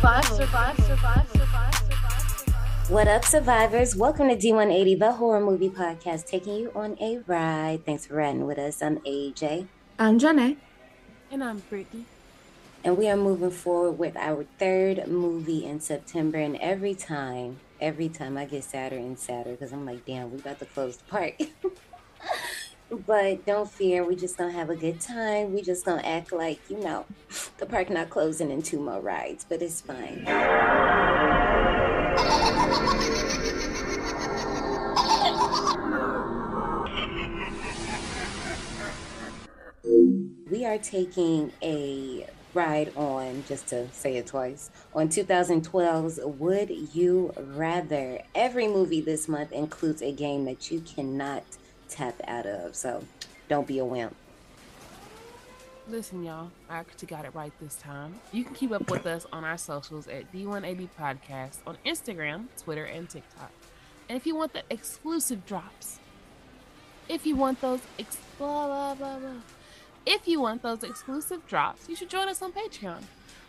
Survive. What up, survivors? Welcome to D180, the horror movie podcast, taking you on a ride. Thanks for riding with us. I'm AJ. I'm Janae. And I'm Brittany. And we are moving forward with our third movie in September. And every time I get sadder and sadder because I'm like, damn, we about to close the park. But don't fear, we just gonna have a good time. We just gonna act like, you know, the park not closing in two more rides, but it's fine. We are taking a ride on, just to say it twice, on 2012's Would You Rather. Every movie this month includes a game that you cannot tap out of, so don't be a wimp. Listen, y'all, I actually got it right this time. You can keep up with us on our socials at D180 Podcast on Instagram, Twitter, and TikTok. And if you want the exclusive drops, if you want those exclusive drops, you should join us on Patreon.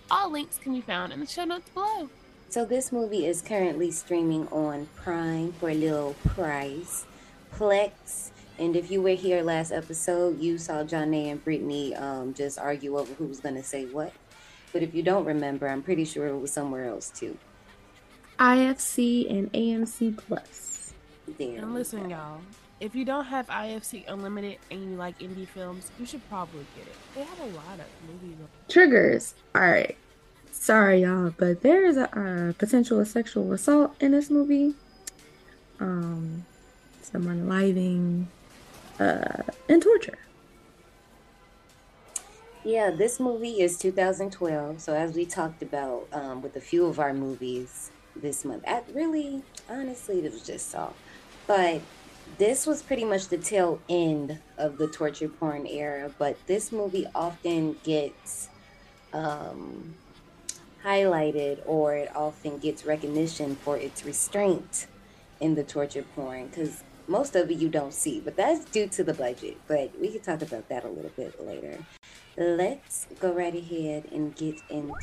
All links can be found in the show notes below. So this movie is currently streaming on Prime for a little price, Plex. And if you were here last episode, you saw Janae and Brittany just argue over who was going to say what. But if you don't remember, I'm pretty sure it was somewhere else too. IFC and AMC Plus. Damn. And listen, y'all, if you don't have IFC Unlimited and you like indie films, you should probably get it. They have a lot of movies. Triggers. All right. Sorry, y'all, but there is a potential sexual assault in this movie. Someone living and torture. Yeah, this movie is 2012. So as we talked about with a few of our movies this month, it was just soft. But this was pretty much the tail end of the torture porn era. But this movie often gets highlighted, or it often gets recognition for its restraint in the torture porn, because most of it you don't see, but that's due to the budget. But we can talk about that a little bit later. Let's go right ahead and get into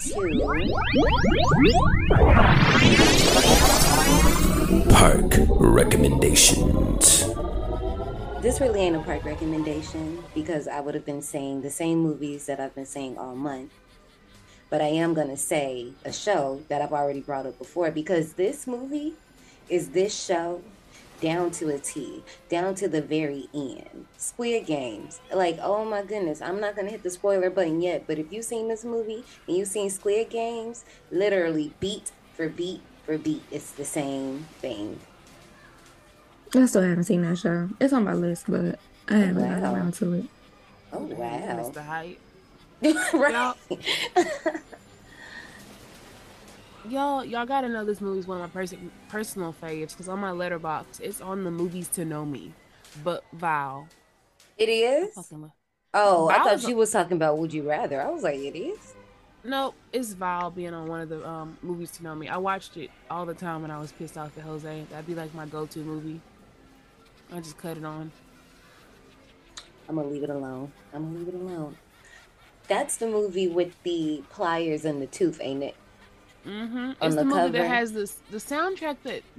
park recommendations. This really ain't a park recommendation, because I would have been saying the same movies that I've been saying all month. But I am going to say a show that I've already brought up before, because this movie is this show down to a T, down to the very end. Squid Games. Like, oh my goodness, I'm not going to hit the spoiler button yet, but if you've seen this movie and you've seen Squid Games, literally beat for beat for beat, it's the same thing. I still haven't seen that show. It's on my list, but I haven't gotten around to it. Oh, wow. That's the hype. Right. Y'all gotta know this movie is one of my personal faves, because on my Letterboxd, it's on the movies to know me, but Vile. It is? Oh, I thought she was talking about Would You Rather. I was like, it is? No, it's Vile being on one of the movies to know me. I watched it all the time when I was pissed off at Jose. That'd be like my go-to movie. I just cut it on. I'm gonna leave it alone. That's the movie with the pliers and the tooth, ain't it? Mm-hmm. It's the movie that has the soundtrack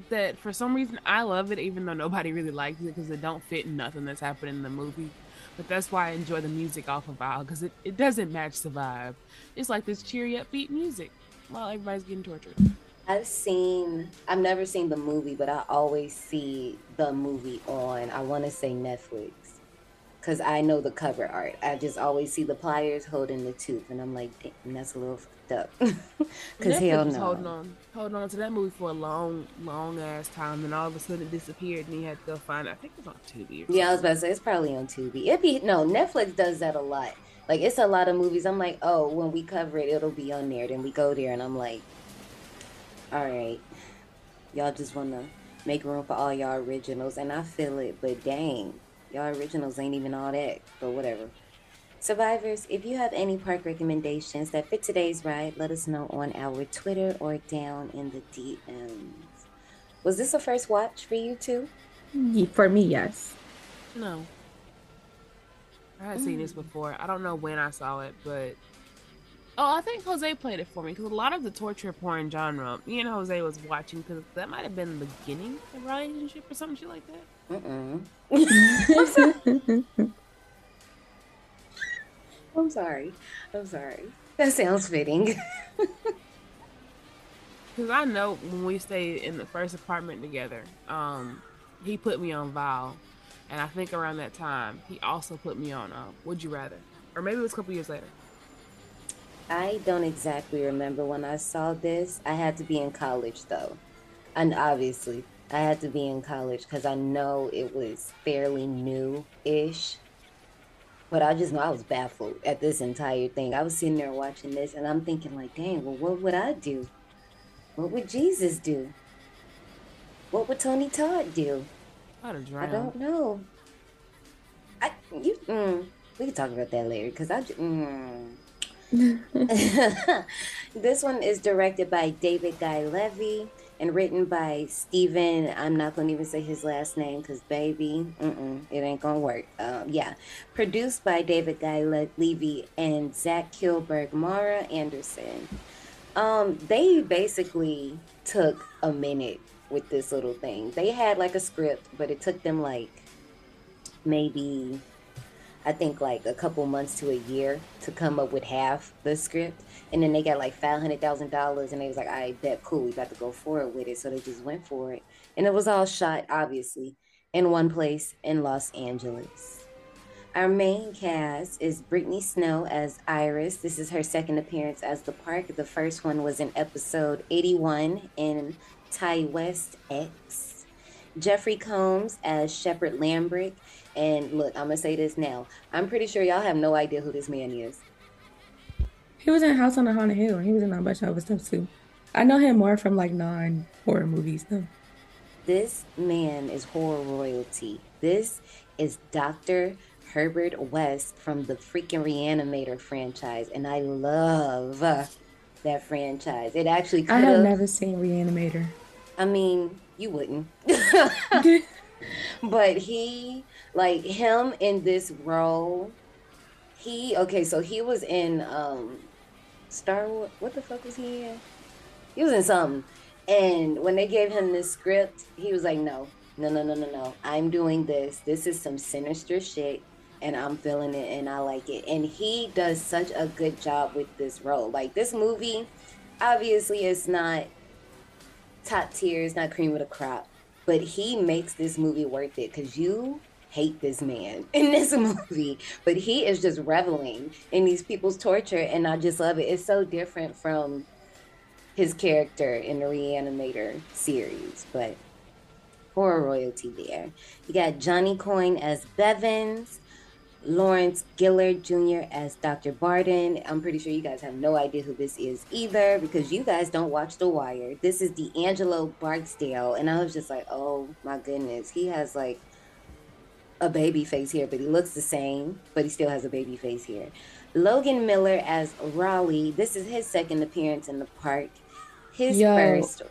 that for some reason I love it, even though nobody really likes it because it don't fit nothing that's happening in the movie. But that's why I enjoy the music off of Vile, because it doesn't match the vibe. It's like this cheery upbeat music while everybody's getting tortured. I've never seen the movie, but I always see the movie on, I want to say, Netflix, because I know the cover art. I just always see the pliers holding the tooth, and I'm like, damn, that's a little fucked up. Because hell no. Holding on to that movie for a long, long ass time, and all of a sudden it disappeared, and you had to go find it. I think it's on Tubi. Yeah, I was about to say, it's probably on Tubi. Netflix does that a lot. Like, it's a lot of movies. I'm like, oh, when we cover it, it'll be on there. Then we go there, and I'm like, all right, y'all just want to make room for all y'all originals, and I feel it, but dang. Y'all originals ain't even all that, but whatever. Survivors, if you have any park recommendations that fit today's ride, let us know on our Twitter or down in the DMs. Was this a first watch for you two? For me, yes. No. I had seen this before. I don't know when I saw it, but Oh, I think Jose played it for me, because a lot of the torture porn genre, me and Jose was watching, because that might have been the beginning of the relationship or some shit like that. I'm sorry. That sounds fitting. Because I know when we stayed in the first apartment together, he put me on Vile. And I think around that time, he also put me on Would You Rather? Or maybe it was a couple years later. I don't exactly remember when I saw this. I had to be in college, though. And obviously, I had to be in college because I know it was fairly new-ish. But I just know I was baffled at this entire thing. I was sitting there watching this, and I'm thinking, like, dang, well, what would I do? What would Jesus do? What would Tony Todd do? I don't know. We can talk about that later, because I just... This one is directed by David Guy Levy and written by Steven. I'm not going to even say his last name because, baby, it ain't going to work. Produced by David Guy Levy and Zach Kilberg, Mara Anderson. They basically took a minute with this little thing. They had like a script, but it took them like maybe... I think like a couple months to a year to come up with half the script, and then they got like $500,000 and they was like, all right, bet, cool, we got to go forward with it. So they just went for it, and it was all shot obviously in one place in Los Angeles. Our main cast is Brittany Snow as Iris. This is her second appearance as the Park. The first one was in episode 81 in Ty West X. Jeffrey Combs as Shepard Lambrick. And look, I'm going to say this now. I'm pretty sure y'all have no idea who this man is. He was in House on the Haunted Hill. He was in a bunch of other stuff, too. I know him more from, like, non-horror movies, though. This man is horror royalty. This is Dr. Herbert West from the freaking Reanimator franchise. And I love that franchise. It actually could have... I have never seen Reanimator. I mean, you wouldn't. But he... Like, him in this role, he was in Star Wars. What the fuck was he in? He was in something. And when they gave him this script, he was like, no. I'm doing this. This is some sinister shit, and I'm feeling it, and I like it. And he does such a good job with this role. Like, this movie, obviously, it's not top tier. It's not cream of the crop. But he makes this movie worth it, because you... hate this man in this movie, but he is just reveling in these people's torture, and I just love it. It's so different from his character in the Reanimator series, but horror royalty there. You got Johnny Coyne as Bevins, Lawrence Gillard Jr. as Dr. Barden. I'm pretty sure you guys have no idea who this is either, because you guys don't watch The Wire. This is D'Angelo Barksdale, and I was just like, oh my goodness, he has like a baby face here, but he looks the same, but he still has a baby face here. Logan Miller as Raleigh. This is his second appearance in the Park. His first.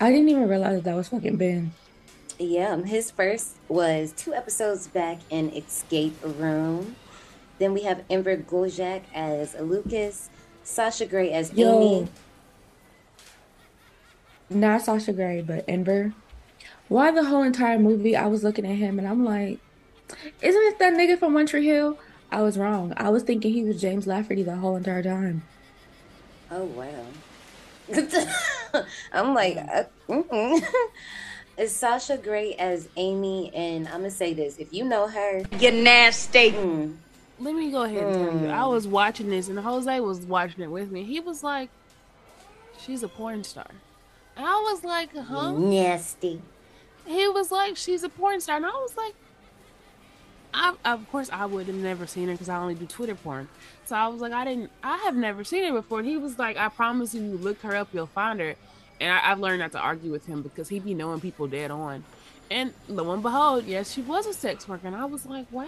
I didn't even realize that was fucking Ben. Yeah, his first was 2 episodes back in Escape Room. Then we have Ember Goljak as Lucas, Sasha Gray as Amy. Not Sasha Gray, but Ember. Why the whole entire movie I was looking at him and I'm like, isn't it that nigga from One Tree Hill? I was wrong. I was thinking he was James Lafferty the whole entire time. Oh, wow. I'm like, It's Sasha Gray as Amy, and I'm going to say this. If you know her, you're nasty. Let me go ahead and tell you. I was watching this, and Jose was watching it with me. He was like, she's a porn star. And I was like, huh? Nasty. He was like, she's a porn star. And I was like, I would have never seen her because I only do Twitter porn. So I was like, I have never seen her before. And he was like, I promise you look her up, you'll find her. And I've learned not to argue with him because he be knowing people dead on. And lo and behold, yes, she was a sex worker. And I was like, wow.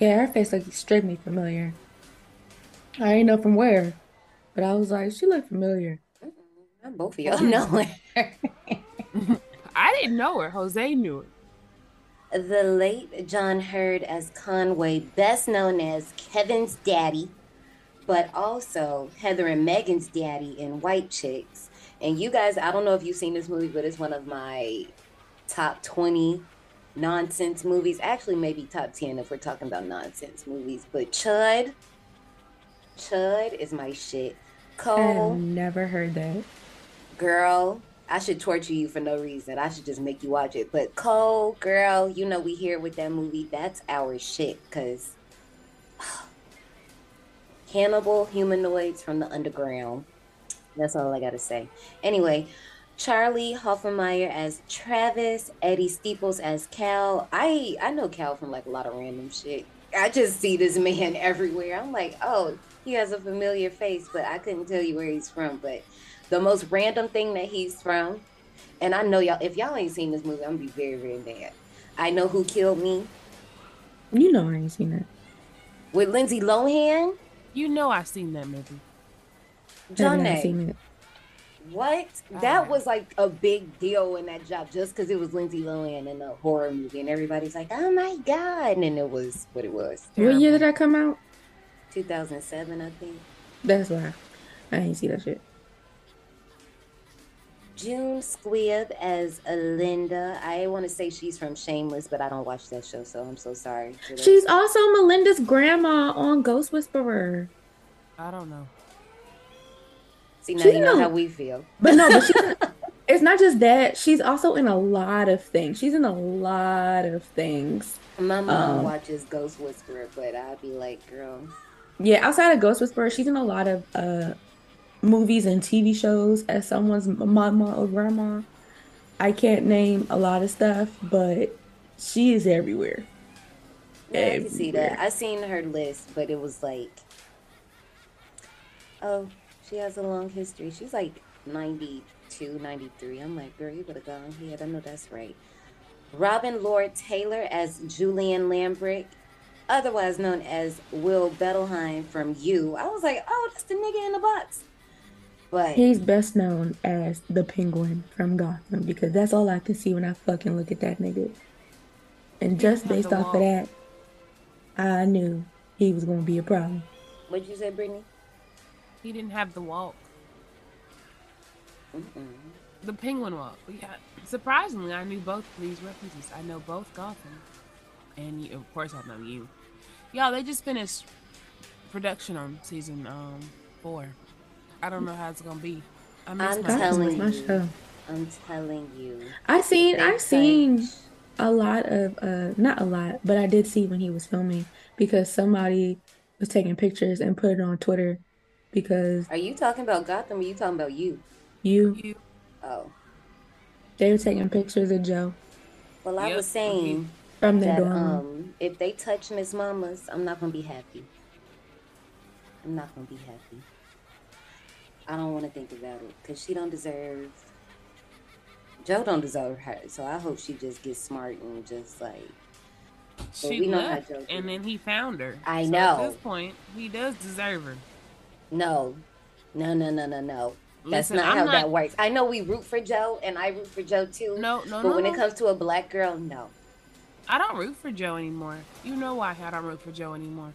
Yeah, her face looked extremely familiar. I ain't know from where, but I was like, she looked familiar. Not both of y'all know her. I didn't know her. Jose knew her. The late John Hurd as Conway, best known as Kevin's daddy. but also Heather and Megan's daddy in White Chicks. And you guys, I don't know if you've seen this movie, but it's one of my top 20 nonsense movies. Actually, maybe top 10 if we're talking about nonsense movies. But Chud is my shit. Cole. I've never heard that. Girl, I should torture you for no reason. I should just make you watch it. But Cole, girl, you know we here with that movie. That's our shit, because Hannibal, humanoids from the underground. That's all I gotta say. Anyway, Charlie Hoffenmeyer as Travis, Eddie Steeples as Cal. I know Cal from like a lot of random shit. I just see this man everywhere. I'm like, oh, he has a familiar face, but I couldn't tell you where he's from. But the most random thing that he's from, and I know y'all, if y'all ain't seen this movie, I'm gonna be very, very mad. I Know Who Killed Me. You know I ain't seen that. With Lindsay Lohan? You know I've seen that movie. Jonah. What? That was like a big deal in that job just because it was Lindsay Lohan in a horror movie and everybody's like, oh my God. And then it was what it was. Terrible. What year did that come out? 2007, I think. That's why I ain't see that shit. June Squibb as Linda. I want to say she's from Shameless, but I don't watch that show, so I'm so sorry. She's also Melinda's grandma on Ghost Whisperer. I don't know. See, now you know how we feel. But no, but she's, it's not just that. She's also in a lot of things. She's in a lot of things. My mom watches Ghost Whisperer, but I'd be like, girl. Yeah, outside of Ghost Whisperer, she's in a lot of movies and TV shows as someone's mama or grandma. I can't name a lot of stuff, but she is everywhere. Yeah, everywhere. I can see that. I seen her list, but it was like, oh, she has a long history. She's like 92, 93. I'm like, girl, you better go on here. I know that's right. Robin Lord Taylor as Julian Lambrick, otherwise known as Will Bettelheim from You. I was like, oh, that's the nigga in the box. But he's best known as the Penguin from Gotham because that's all I can see when I fucking look at that nigga. And just based off of that, I knew he was going to be a problem. What'd you say, Brittany? He didn't have the walk. Mm-mm. The Penguin walk. Yeah. Surprisingly, I knew both of these references. I know both Gotham. And you, of course I know You. Y'all, they just finished production on season 4. I don't know how it's gonna be. I'm telling you. I've seen a lot of not a lot, but I did see when he was filming because somebody was taking pictures and put it on Twitter because. Are you talking about Gotham? Or are you talking about You? You. Oh. They were taking pictures of Joe. Well, I was saying from their dorm. If they touch Miss Mama's, I'm not gonna be happy. I'm not gonna be happy. I don't want to think about it because she don't deserve. Joe don't deserve her, so I hope she just gets smart and just like. She left, and then he found her. I know. At this point, he does deserve her. No. That's not how that works. I know we root for Joe, and I root for Joe too. No. But when it comes to a black girl, no. I don't root for Joe anymore. You know why I don't root for Joe anymore.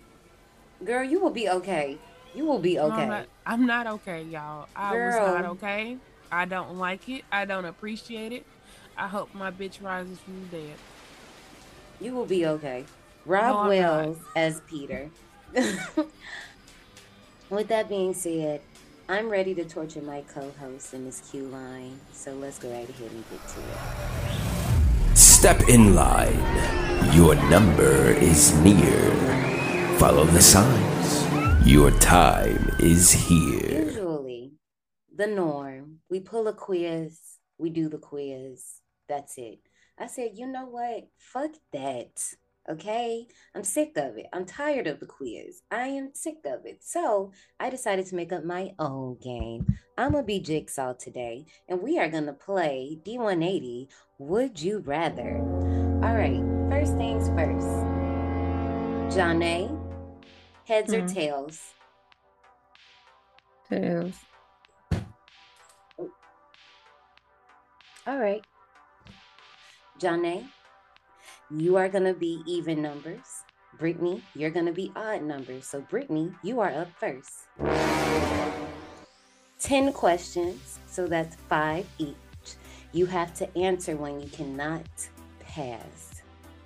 Girl, you will be okay. You will be okay. I'm not okay, y'all. I was not okay. I don't like it. I don't appreciate it. I hope my bitch rises from the dead. You will be okay. Rob Wells as Peter. With that being said, I'm ready to torture my co-host in this queue line. So let's go right ahead and get to it. Step in line. Your number is near. Follow the signs. Your time is here. Usually, the norm, we pull a quiz, we do the quiz, that's it. I said, you know what? Fuck that, okay? I'm sick of it. I'm tired of the quiz. I am sick of it. So I decided to make up my own game. I'm going to be Jigsaw today, and we are going to play D180, Would You Rather? All right, first things first. Johnny. Heads or tails? Tails. Oh. All right. Johnny, you are going to be even numbers. Brittany, you're going to be odd numbers. So Brittany, you are up first. 10 questions, so that's 5 each. You have to answer one you cannot pass.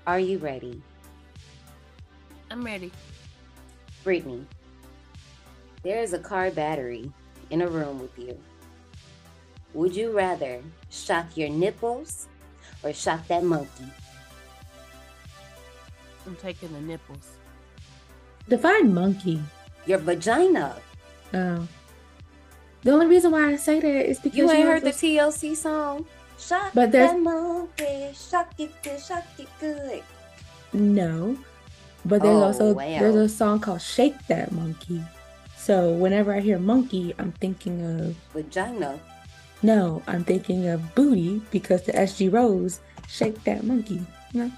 Are you ready? I'm ready. Brittany, there is a car battery in a room with you. Would you rather shock your nipples or shock that monkey? I'm taking the nipples. Define monkey. Your vagina. Oh. The only reason why I say that is because you ain't heard the TLC song. Shock that monkey, shock it good. No. But there's there's a song called Shake That Monkey. So whenever I hear monkey, I'm thinking of vagina. No, I'm thinking of booty because the SG Rose Shake That Monkey. You know?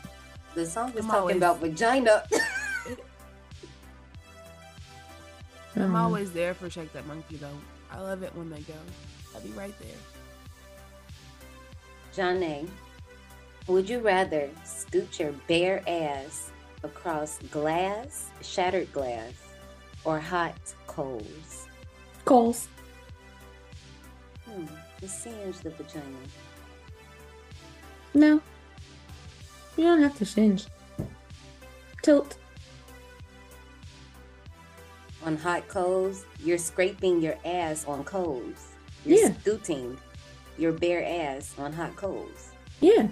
The song is talking about vagina. I'm always there for Shake That Monkey though. I love it when they go. I'll be right there. Johnny, would you rather scoot your bare ass across glass, shattered glass, or hot coals? Coals. It singes the vagina. No. You don't have to singe. Tilt. On hot coals, you're scraping your ass on coals. You're scooting your bare ass on hot coals. Yeah.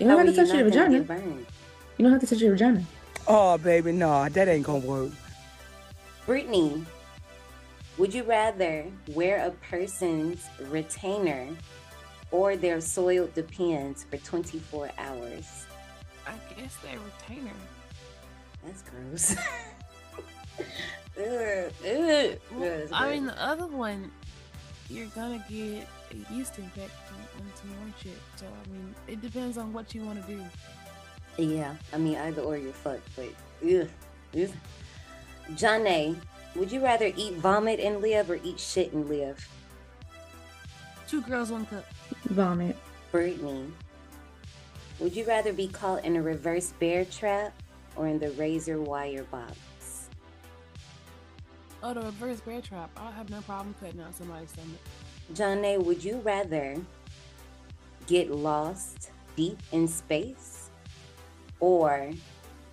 You don't have to touch your vagina. You don't have to touch your vagina. Oh, baby, no, that ain't gonna work. Brittany, would you rather wear a person's retainer or their soiled depends for 24 hours? I guess their retainer. That's gross. Well, I mean, the other one, you're gonna get a yeast infection and some more shit. So, I mean, it depends on what you want to do. Yeah, I mean, either or you're fucked, but John A, would you rather eat vomit and live or eat shit and live? Two girls, one cup. Vomit. Brittany, would you rather be caught in a reverse bear trap or in the razor wire box? Oh, the reverse bear trap. I have no problem cutting out somebody's stomach. John A, would you rather get lost deep in space or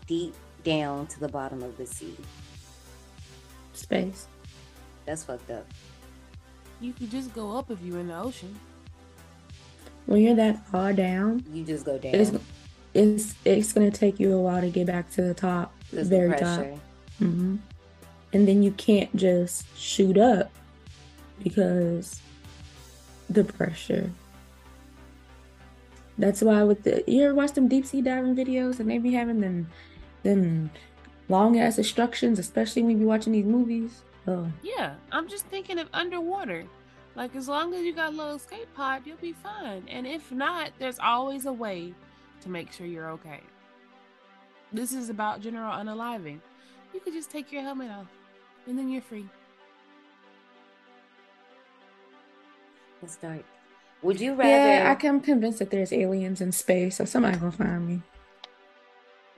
deep down to the bottom of the sea? Space. That's fucked up. You could just go up if you're in the ocean. When you're that far down, you just go down. It's gonna take you a while to get back to the top, very top. Mm-hmm. And then you can't just shoot up because the pressure. That's why you ever watch them deep sea diving videos and they be having them long ass instructions, especially when you be watching these movies. Oh. Yeah, I'm just thinking of underwater. Like, as long as you got a little escape pod, you'll be fine. And if not, there's always a way to make sure you're okay. This is about general unaliving. You could just take your helmet off and then you're free. Let's start. Would you rather... Yeah, I can convince that there's aliens in space, so somebody's gonna find me.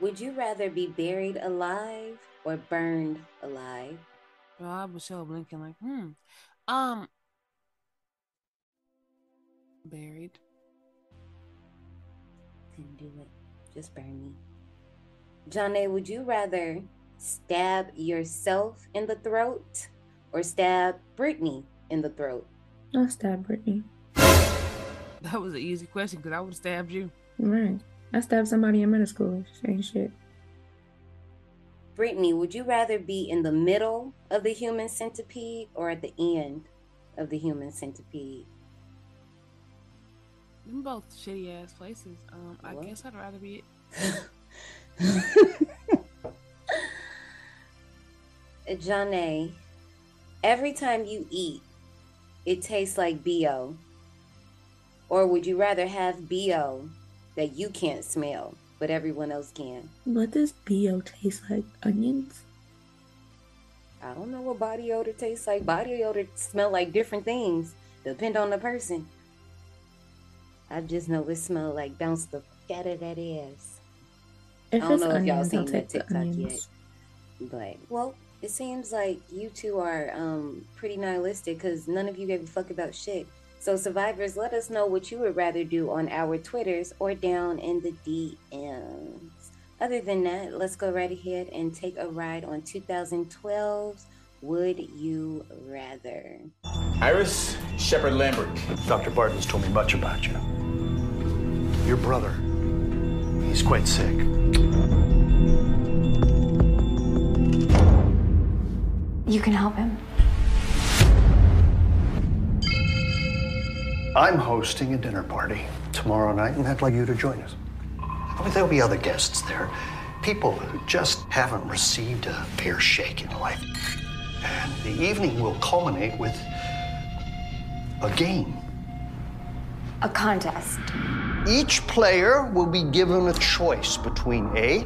Would you rather be buried alive or burned alive? Well, I was so blinking like, buried. Couldn't do it. Just burn me. John A, would you rather stab yourself in the throat or stab Brittany in the throat? I'll stab Brittany. That was an easy question because I would have stabbed you. Right. I stabbed somebody in middle school. Same shit. Brittany, would you rather be in the middle of the human centipede or at the end of the human centipede? Them both shitty ass places. I guess I'd rather be it. Johnny, every time you eat, it tastes like B.O. Or would you rather have B.O. that you can't smell, but everyone else can? What does B.O. taste like? Onions? I don't know what body odor tastes like. Body odor smell like different things. Depend on the person. I just know it smell like bounce the f*** out of that ass. If I don't know if y'all seen the TikTok yet, but well, it seems like you two are pretty nihilistic because none of you gave a fuck about shit. So survivors, let us know what you would rather do on our Twitters or down in the DMs. Other than that, let's go right ahead and take a ride on 2012's Would You Rather? Iris, Shepard Lambrick. Dr. Barden's told me much about you. Your brother, he's quite sick. You can help him. I'm hosting a dinner party tomorrow night, and I'd like you to join us. There'll be other guests there, people who just haven't received a fair shake in life. And the evening will culminate with a game. A contest. Each player will be given a choice between A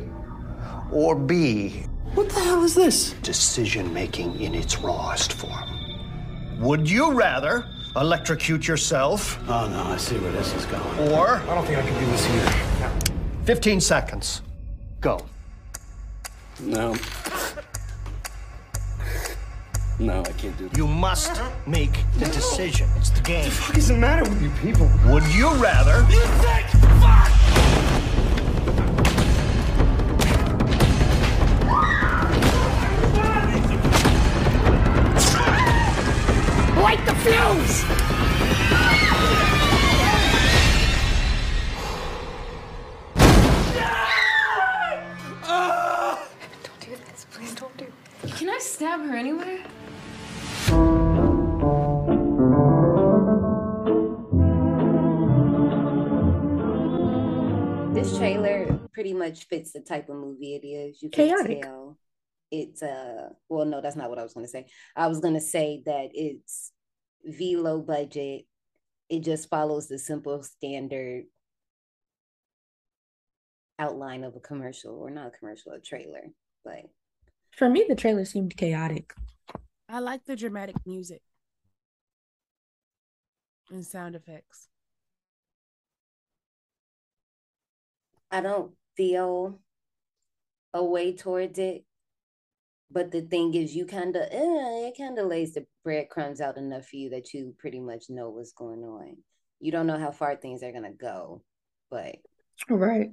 or B. What the hell is this? Decision-making in its rawest form. Would you rather electrocute yourself? Oh, no, I see where this is going. Or... I don't think I can do this either. No. 15 seconds. Go. No. No, I can't do that. You must make the decision. It's the game. What the fuck is the matter with you people? Would you rather... You think? Fuck! Light the fuse! Stab her anywhere? This trailer pretty much fits the type of movie it is. You can tell it's well, no, that's not what I was going to say. I was going to say that it's low budget. It just follows the simple standard outline of a commercial, or not a commercial, a trailer, but. For me, the trailer seemed chaotic. I like the dramatic music and sound effects. I don't feel a way towards it, but the thing is, you kind of it kind of lays the breadcrumbs out enough for you that you pretty much know what's going on. You don't know how far things are gonna go, but right.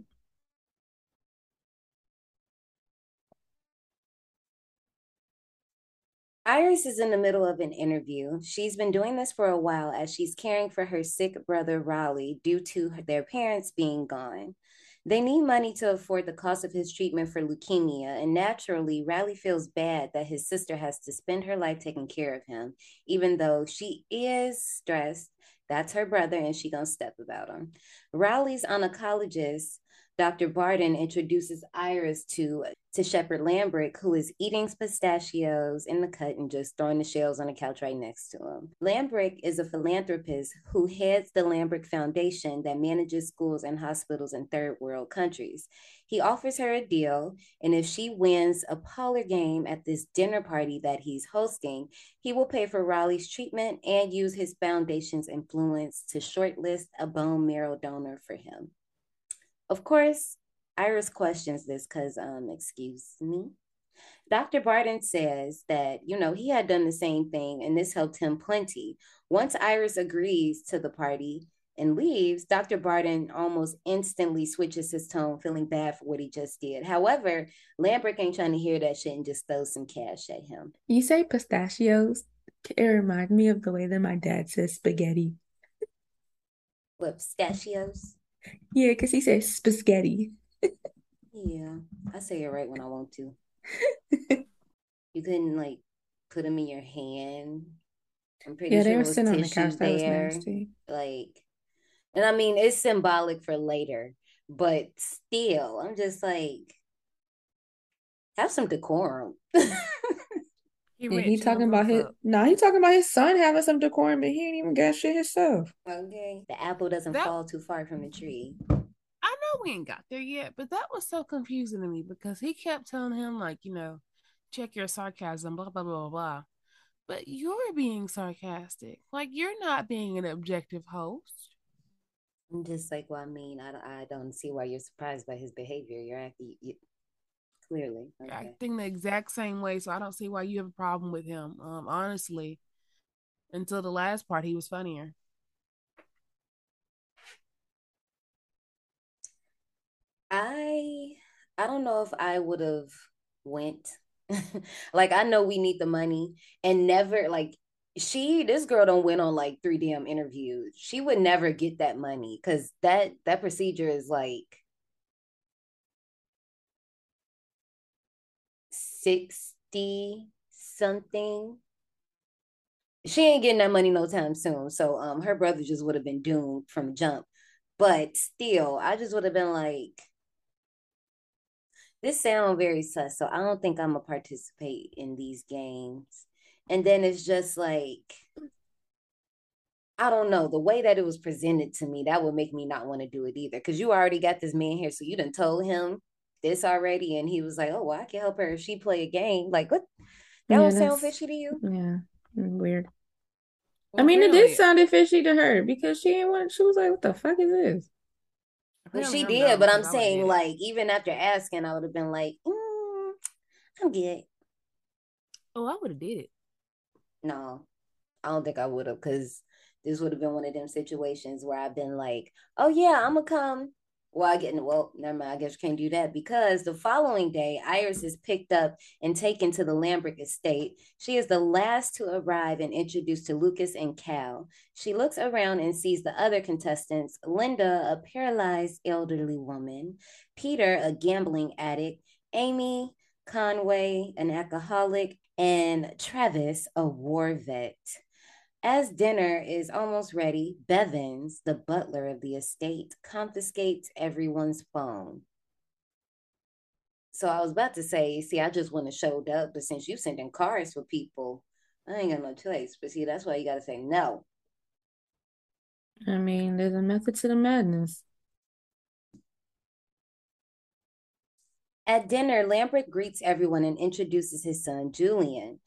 Iris is in the middle of an interview. She's been doing this for a while as she's caring for her sick brother, Raleigh, due to their parents being gone. They need money to afford the cost of his treatment for leukemia, and naturally, Raleigh feels bad that his sister has to spend her life taking care of him, even though she is stressed. That's her brother, and she gonna step about him. Raleigh's oncologist, Dr. Barden, introduces Iris to Shepard Lambrick, who is eating pistachios in the cut and just throwing the shells on the couch right next to him. Lambrick is a philanthropist who heads the Lambrick Foundation that manages schools and hospitals in third world countries. He offers her a deal, and if she wins a parlor game at this dinner party that he's hosting, he will pay for Raleigh's treatment and use his foundation's influence to shortlist a bone marrow donor for him. Of course, Iris questions this because, excuse me, Dr. Barden says that, you know, he had done the same thing and this helped him plenty. Once Iris agrees to the party and leaves, Dr. Barden almost instantly switches his tone, feeling bad for what he just did. However, Lambrick ain't trying to hear that shit and just throws some cash at him. You say pistachios, it reminds me of the way that my dad says spaghetti. What, pistachios? Yeah, because he says spaghetti. Yeah, I say it right when I want to. You couldn't, like, put them in your hand. I'm pretty sure they were sitting on the couch there. That was nasty. Like, and I mean, it's symbolic for later, but still, I'm just like, have some decorum. He talking about his son having some decorum, but he ain't even got shit himself. Okay, the apple doesn't fall too far from the tree. I know we ain't got there yet, but that was so confusing to me because he kept telling him, like, you know, check your sarcasm, blah blah blah blah. But you're being sarcastic, like you're not being an objective host. I'm just like, well, I mean, I don't see why you're surprised by his behavior. You're acting clearly okay. Acting the exact same way, so I don't see why you have a problem with him. Honestly, until the last part, he was funnier. I don't know if I would have went. Like, I know we need the money, and never, like, this girl don't win on like 3 damn interviews. She would never get that money, because that procedure is like 60 something. She ain't getting that money no time soon. So her brother just would have been doomed from jump. But still, I just would have been like, this sounds very sus, so I don't think I'm going to participate in these games. And then it's just like, I don't know, the way that it was presented to me, that would make me not want to do it either. Because you already got this man here, so you done told him this already, and he was like, oh, well, I can help her if she play a game. Like, what? That would sound fishy to you? Yeah, weird. Well, I mean, really, it did sound fishy to her, because she was like, what the fuck is this? Well, she did, but I'm saying, like, even after asking, I would have been like, I'm good. Oh, I would have did it. No, I don't think I would have, because this would have been one of them situations where I've been like, oh yeah, I'm gonna come. Well, never mind, I guess you can't do that, because the following day, Iris is picked up and taken to the Lambrick estate. She is the last to arrive and introduced to Lucas and Cal. She looks around and sees the other contestants: Linda, a paralyzed elderly woman; Peter, a gambling addict; Amy; Conway, an alcoholic; and Travis, a war vet. As dinner is almost ready, Bevins, the butler of the estate, confiscates everyone's phone. So I was about to say, see, I just wouldn't have showed up, but since you sending cards for people, I ain't got no choice. But see, that's why you got to say no. I mean, there's a method to the madness. At dinner, Lambrick greets everyone and introduces his son, Julian.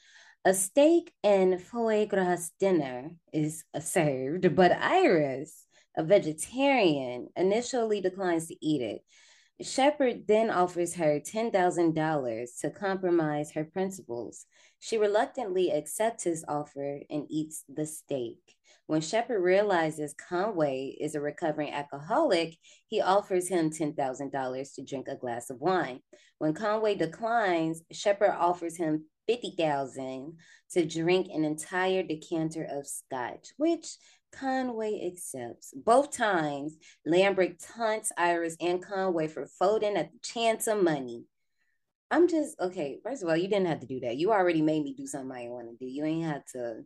A steak and foie gras dinner is served, but Iris, a vegetarian, initially declines to eat it. Shepard then offers her $10,000 to compromise her principles. She reluctantly accepts his offer and eats the steak. When Shepard realizes Conway is a recovering alcoholic, he offers him $10,000 to drink a glass of wine. When Conway declines, Shepard offers him $50,000 to drink an entire decanter of scotch, which Conway accepts. Both times, Lambrick taunts Iris and Conway for folding at the chance of money. I'm just, okay, first of all, you didn't have to do that. You already made me do something I didn't want to do. You ain't had to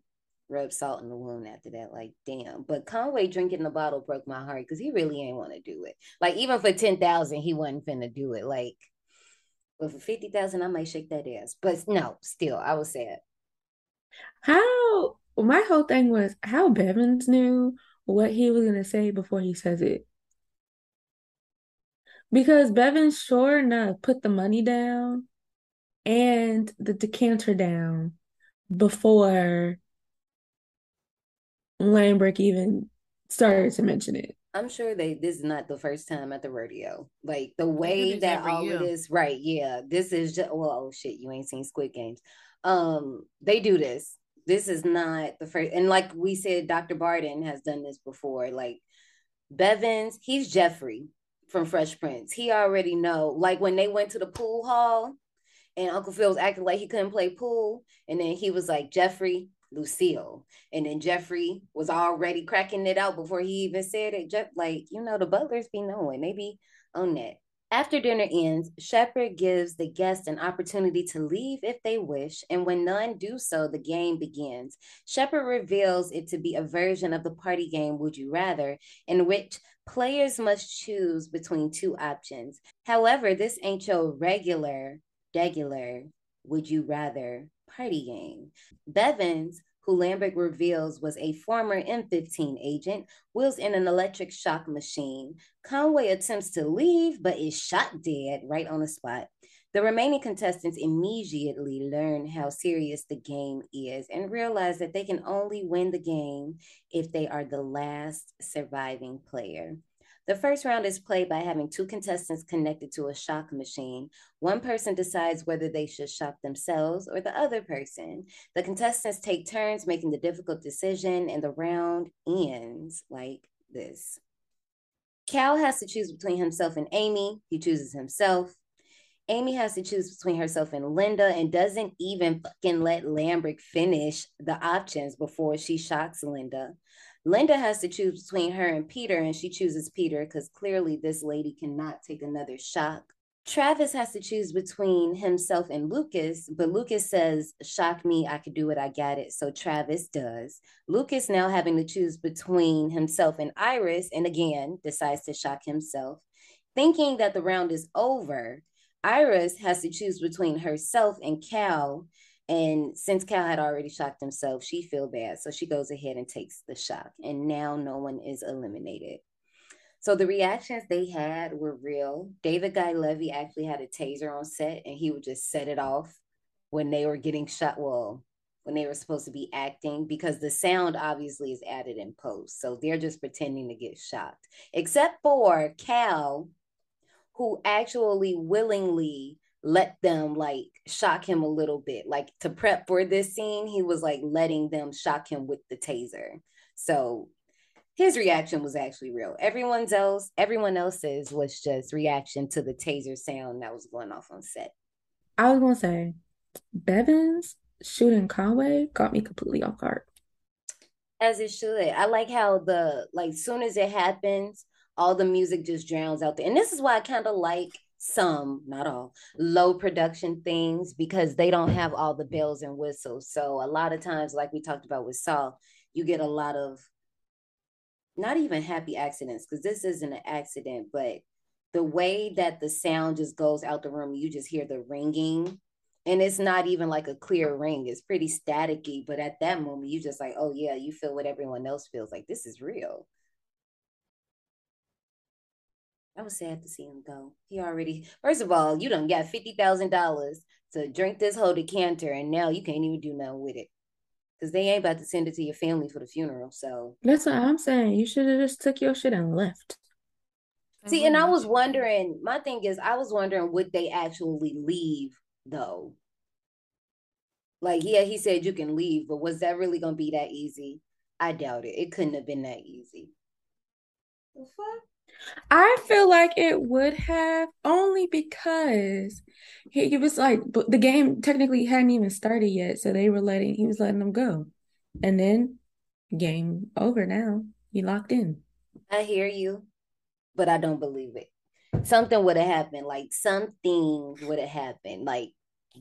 rub salt in the wound after that. Like, damn. But Conway drinking the bottle broke my heart, because he really ain't want to do it. Like, even for $10,000, he wasn't finna do it. Like, but for $50,000, I might shake that ass. But no, still, I was sad. My whole thing was how Bevins knew what he was gonna say before he says it. Because Bevins sure enough put the money down and the decanter down before Lambrick even started to mention it. I'm sure this is not the first time at the rodeo. Like, the way that all of this, right, yeah, this is just, well, oh shit, you ain't seen Squid Games. They do this. This is not the first, and like we said, Dr. Barden has done this before. Like, Bevins, he's Jeffrey from Fresh Prince. He already know, like when they went to the pool hall and Uncle Phil was acting like he couldn't play pool, and then he was like, Jeffrey, Lucille, and then Jeffrey was already cracking it out before he even said it. Like, you know, the butlers be knowing, they be on that. After dinner ends, Shepard gives the guests an opportunity to leave if they wish, and when none do so, the game begins. Shepard reveals it to be a version of the party game Would You Rather, in which players must choose between two options. However, this ain't your regular Would You Rather party game. Bevins, who Lambrick reveals was a former M15 agent, wheels in an electric shock machine. Conway attempts to leave, but is shot dead right on the spot. The remaining contestants immediately learn how serious the game is and realize that they can only win the game if they are the last surviving player. The first round is played by having two contestants connected to a shock machine. One person decides whether they should shock themselves or the other person. The contestants take turns making the difficult decision, and the round ends like this. Cal has to choose between himself and Amy. He chooses himself. Amy has to choose between herself and Linda and doesn't even fucking let Lambrick finish the options before she shocks Linda. Linda has to choose between her and Peter, and she chooses Peter because clearly this lady cannot take another shock. Travis has to choose between himself and Lucas, but Lucas says, shock me, I could do it, I got it. So Travis does. Lucas now having to choose between himself and Iris, and again, decides to shock himself. Thinking that the round is over, Iris has to choose between herself and Cal, and since Cal had already shocked himself, she feels bad, so she goes ahead and takes the shock, and now no one is eliminated. So the reactions they had were real. David Guy Levy actually had a taser on set, and he would just set it off when they were getting shot, well, when they were supposed to be acting, because the sound obviously is added in post, so they're just pretending to get shocked, except for Cal, who actually willingly let them like shock him a little bit. Like to prep for this scene, he was like letting them shock him with the taser. So his reaction was actually real. Everyone else's was just reaction to the taser sound that was going off on set. I was gonna say, Bevins shooting Conway got me completely off guard. As it should. I like how soon as it happens, all the music just drowns out there. And this is why I kind of like some, not all, low production things, because they don't have all the bells and whistles. So a lot of times, like we talked about with Saul, you get a lot of not even happy accidents, because this isn't an accident, but the way that the sound just goes out the room, you just hear the ringing. And it's not even like a clear ring. It's pretty staticky. But at that moment, you just like, oh yeah, you feel what everyone else feels like. This is real. I was sad to see him go. He already, first of all, you done got $50,000 to drink this whole decanter, and now you can't even do nothing with it because they ain't about to send it to your family for the funeral. So that's what I'm saying. You should have just took your shit and left. See, and I was wondering, my thing is, I was wondering, would they actually leave though? Like, yeah, he said you can leave, but was that really going to be that easy? I doubt it. It couldn't have been that easy. The fuck? I feel like it would have, only because he was like, the game technically hadn't even started yet, so they were he was letting them go. And then, game over now. He locked in. I hear you, but I don't believe it. Something would have happened. Like, something would have happened. Like,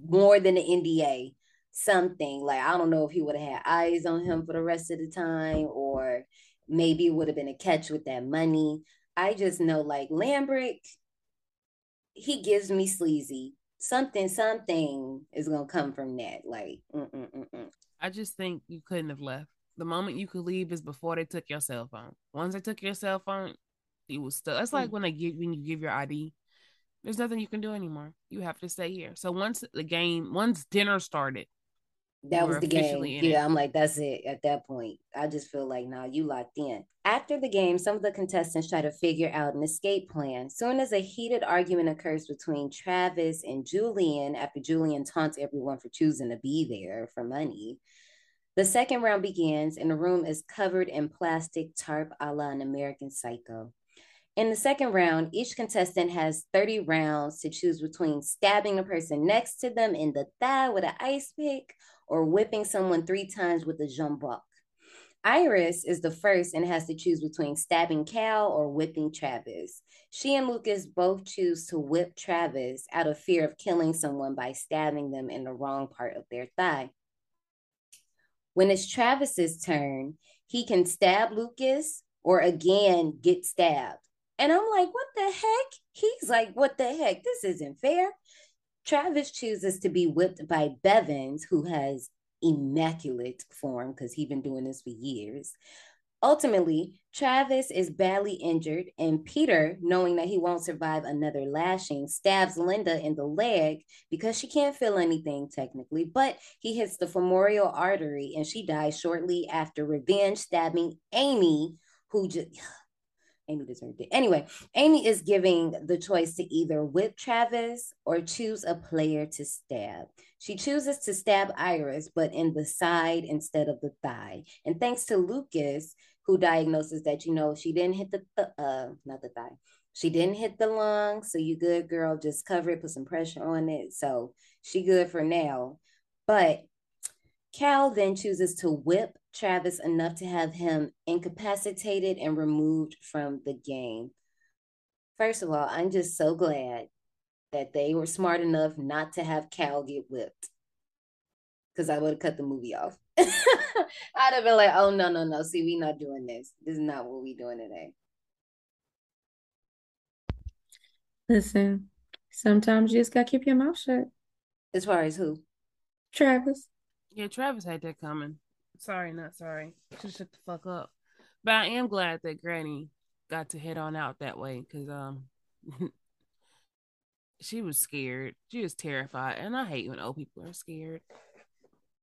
more than the NDA. Something. Like, I don't know if he would have had eyes on him for the rest of the time, or maybe it would have been a catch with that money. I just know, like, Lambrick, he gives me sleazy. Something is going to come from that. Like, I just think you couldn't have left. The moment you could leave is before they took your cell phone. Once they took your cell phone, you was stuck. It's like when you give your ID, there's nothing you can do anymore. You have to stay here. So once dinner started, that was the game. Yeah, I'm like, that's it at that point. I just feel like, nah, you locked in. After the game, some of the contestants try to figure out an escape plan. Soon as a heated argument occurs between Travis and Julian, after Julian taunts everyone for choosing to be there for money, the second round begins, and the room is covered in plastic tarp a la an American Psycho. In the second round, each contestant has 30 rounds to choose between stabbing the person next to them in the thigh with an ice pick, or whipping someone 3 times with a jumbuck. Iris is the first and has to choose between stabbing Cal or whipping Travis. She and Lucas both choose to whip Travis out of fear of killing someone by stabbing them in the wrong part of their thigh. When it's Travis's turn, he can stab Lucas or again get stabbed. And I'm like, what the heck? He's like, what the heck? This isn't fair. Travis chooses to be whipped by Bevins, who has immaculate form because he's been doing this for years. Ultimately, Travis is badly injured, and Peter, knowing that he won't survive another lashing, stabs Linda in the leg because she can't feel anything technically, but he hits the femoral artery and she dies shortly after revenge stabbing Amy, who just... Amy deserved it. Anyway, Amy is giving the choice to either whip Travis or choose a player to stab. She chooses to stab Iris, but in the side instead of the thigh. And thanks to Lucas, who diagnoses that, you know, she didn't hit the, not the thigh. She didn't hit the lung. So you good, girl, just cover it, put some pressure on it. So she good for now. But Cal then chooses to whip Travis enough to have him incapacitated and removed from the game. First of all, I'm just so glad that they were smart enough not to have Cal get whipped, because I would have cut the movie off. I'd have been like, oh, no, no, no. See, we're not doing this. This is not what we're doing today. Listen, sometimes you just got to keep your mouth shut. As far as who? Travis. Yeah, Travis had that coming. Sorry, not sorry. Just shut the fuck up. But I am glad that Granny got to head on out that way, because she was scared. She was terrified. And I hate when old people are scared.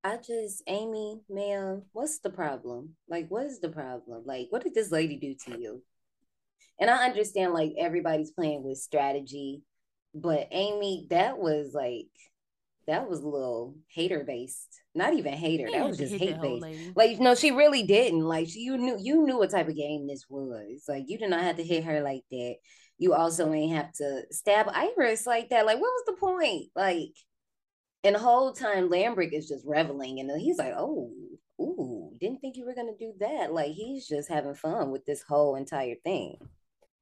I just, Amy, ma'am, what's the problem? Like, what is the problem? Like, what did this lady do to you? And I understand, like, everybody's playing with strategy. But Amy, that was like... that was a little hater-based. Not even hater. That was just hate-based. Like, no, she really didn't. Like, you knew what type of game this was. Like, you did not have to hit her like that. You also ain't have to stab Iris like that. Like, what was the point? Like, and the whole time, Lambrick is just reveling. And he's like, oh, ooh, didn't think you were going to do that. Like, he's just having fun with this whole entire thing.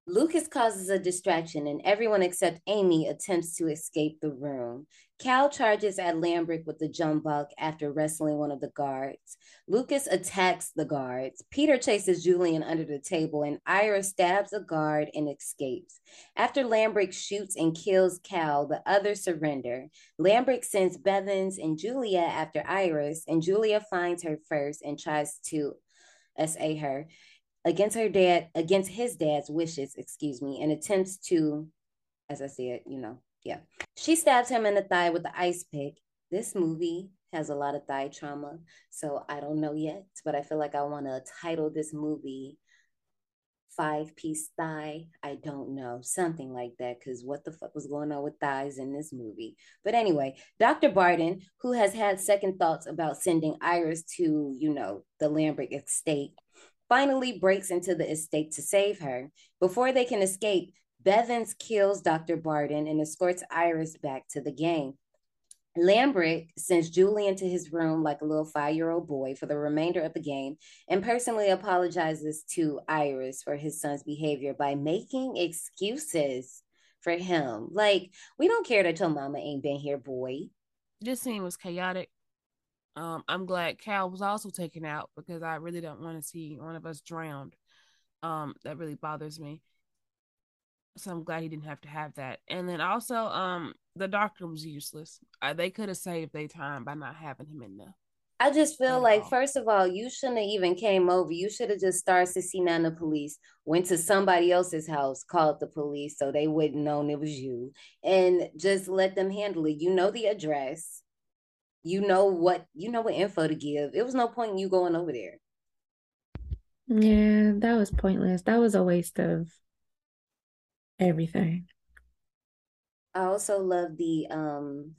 Lucas causes a distraction, and everyone except Amy attempts to escape the room. Cal charges at Lambrick with the jump buck after wrestling one of the guards. Lucas attacks the guards. Peter chases Julian under the table, and Iris stabs a guard and escapes. After Lambrick shoots and kills Cal, the others surrender. Lambrick sends Bevins and Julia after Iris, and Julia finds her first and tries to SA her. Against his dad's wishes, and attempts to, as I said, you know, yeah. She stabs him in the thigh with the ice pick. This movie has a lot of thigh trauma, so I don't know yet, but I feel like I want to title this movie 5-Piece Thigh. I don't know, something like that, because what the fuck was going on with thighs in this movie? But anyway, Dr. Barden, who has had second thoughts about sending Iris to, you know, the Lambrick estate, finally breaks into the estate to save her. Before they can escape, Bevins kills Dr. Barden and escorts Iris back to the game. Lambrick sends Julian to his room like a little 5-year-old boy for the remainder of the game, and personally apologizes to Iris for his son's behavior by making excuses for him. Like, we don't care that your mama ain't been here, boy. This scene was chaotic. I'm glad Cal was also taken out, because I really don't want to see one of us drowned. That really bothers me. So I'm glad he didn't have to have that. And then also, the doctor was useless. They could have saved their time by not having him in there. I just feel like, first of all, you shouldn't have even came over. You should have just started 69 the police, went to somebody else's house, called the police so they wouldn't known it was you, and just let them handle it. You know the address. You know what info to give. It was no point in you going over there. Yeah, that was pointless. That was a waste of everything. I also love the,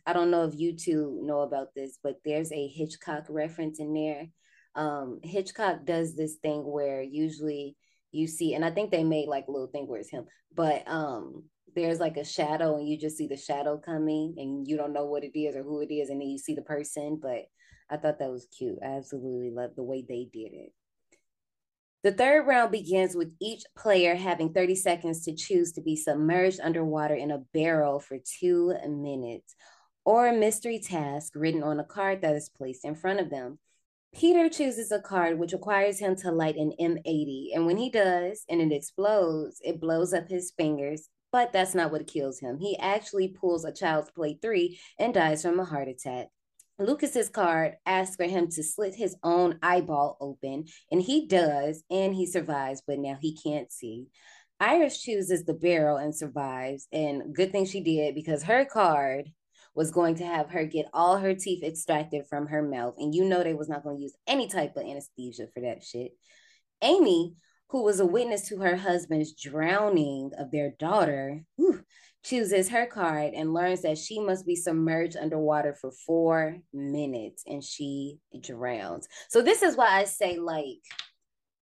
I don't know if you two know about this, but there's a Hitchcock reference in there. Hitchcock does this thing where usually you see, and I think they made like a little thing where it's him, but there's like a shadow and you just see the shadow coming and you don't know what it is or who it is, and then you see the person. But I thought that was cute. I absolutely love the way they did it. The third round begins with each player having 30 seconds to choose to be submerged underwater in a barrel for 2 minutes, or a mystery task written on a card that is placed in front of them. Peter chooses a card which requires him to light an M80, and when he does and it explodes, it blows up his fingers. But that's not what kills him. He actually pulls a Child's Play 3 and dies from a heart attack. Lucas's card asks for him to slit his own eyeball open, and he does, and he survives, but now he can't see. Iris chooses the barrel and survives, and good thing she did, because her card was going to have her get all her teeth extracted from her mouth, and you know they was not going to use any type of anesthesia for that shit. Amy who was a witness to her husband's drowning of their daughter, chooses her card and learns that she must be submerged underwater for 4 minutes, and she drowns. So this is why I say, like,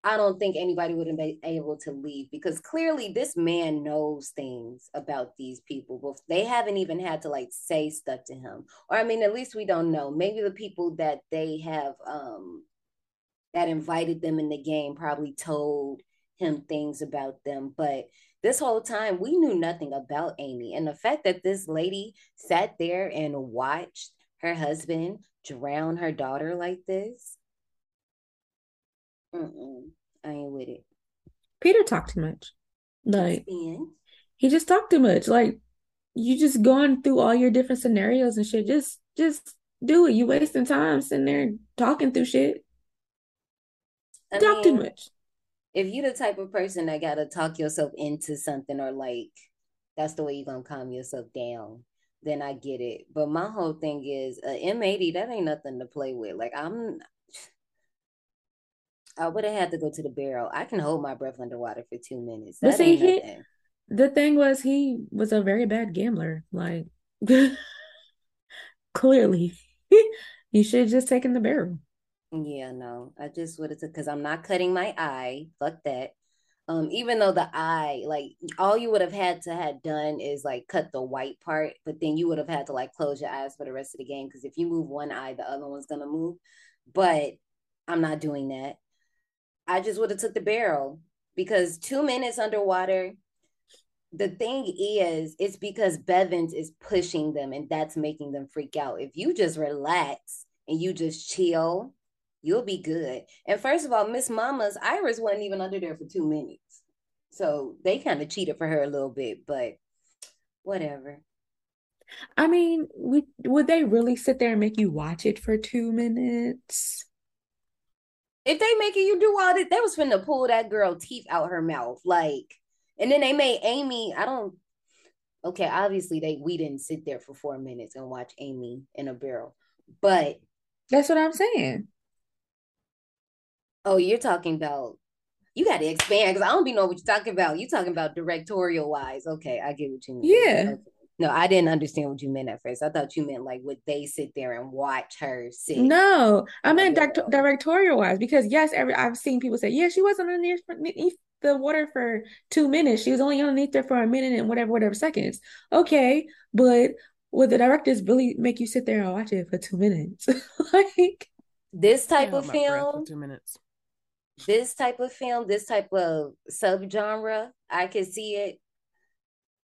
I don't think anybody would have been able to leave, because clearly this man knows things about these people, but they haven't even had to like say stuff to him. Or I mean, at least we don't know. Maybe the people that they have that invited them in the game probably told him things about them. But this whole time we knew nothing about Amy. And the fact that this lady sat there and watched her husband drown her daughter like this. I ain't with it. Peter talked too much. Like, he just talked too much. Like, you just going through all your different scenarios and shit. Just do it. You wasting time sitting there talking through shit. Talk too much. If you the type of person that gotta talk yourself into something, or like that's the way you're gonna calm yourself down, then I get it. But my whole thing is M80, that ain't nothing to play with. Like, I would have had to go to the barrel. I can hold my breath underwater for 2 minutes. That ain't nothing. The thing was, he was a very bad gambler. Like, clearly, you should have just taken the barrel. Yeah, no, I just would have took, because I'm not cutting my eye. Fuck that. Even though the eye, like, all you would have had to have done is like cut the white part, but then you would have had to like close your eyes for the rest of the game, because if you move one eye, the other one's gonna move. But I'm not doing that. I just would have took the barrel, because 2 minutes underwater, the thing is, it's because Bevins is pushing them and that's making them freak out. If you just relax and you just chill, you'll be good. And first of all, Miss Mama's Iris wasn't even under there for 2 minutes. So they kind of cheated for her a little bit, but whatever. I mean, would they really sit there and make you watch it for 2 minutes? If they making you do all that, they was finna pull that girl teeth out her mouth. Like, and then they made Amy, okay, obviously we didn't sit there for 4 minutes and watch Amy in a barrel. But that's what I'm saying. Oh, you're talking about, you got to expand, because I don't be know what you're talking about. You're talking about directorial wise. Okay, I get what you mean. Yeah. Okay. No, I didn't understand what you meant at first. I thought you meant like would they sit there and watch her sit. No, I meant directorial wise, because yes, I've seen people say, yeah, she wasn't underneath the water for 2 minutes. She was only underneath there for a minute and whatever seconds. Okay, but would the directors really make you sit there and watch it for 2 minutes? Like, this type of film, 2 minutes. This type of film, this type of subgenre, I can see it.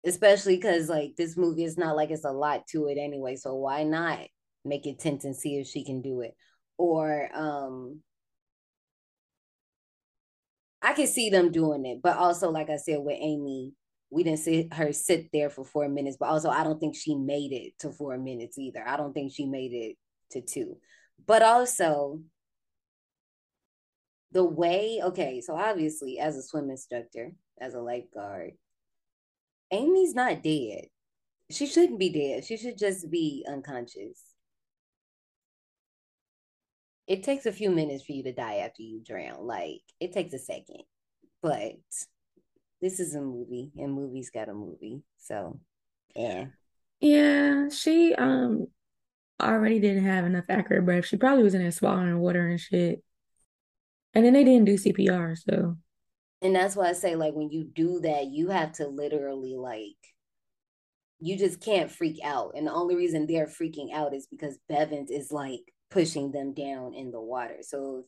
Especially because, like, this movie is not like it's a lot to it anyway, so why not make it tense and see if she can do it? Or I can see them doing it, but also, like I said, with Amy, we didn't see her sit there for 4 minutes, but also I don't think she made it to 4 minutes either. I don't think she made it to two. But also, the way, okay, so obviously, as a swim instructor, as a lifeguard, Amy's not dead. She shouldn't be dead. She should just be unconscious. It takes a few minutes for you to die after you drown. Like, it takes a second. But this is a movie, and movies got a movie. So, yeah. Yeah, she already didn't have enough accurate breath. She probably was in there swallowing water and shit. And then they didn't do CPR, so. And that's why I say, like, when you do that, you have to literally, like, you just can't freak out. And the only reason they're freaking out is because Bevins is, like, pushing them down in the water. So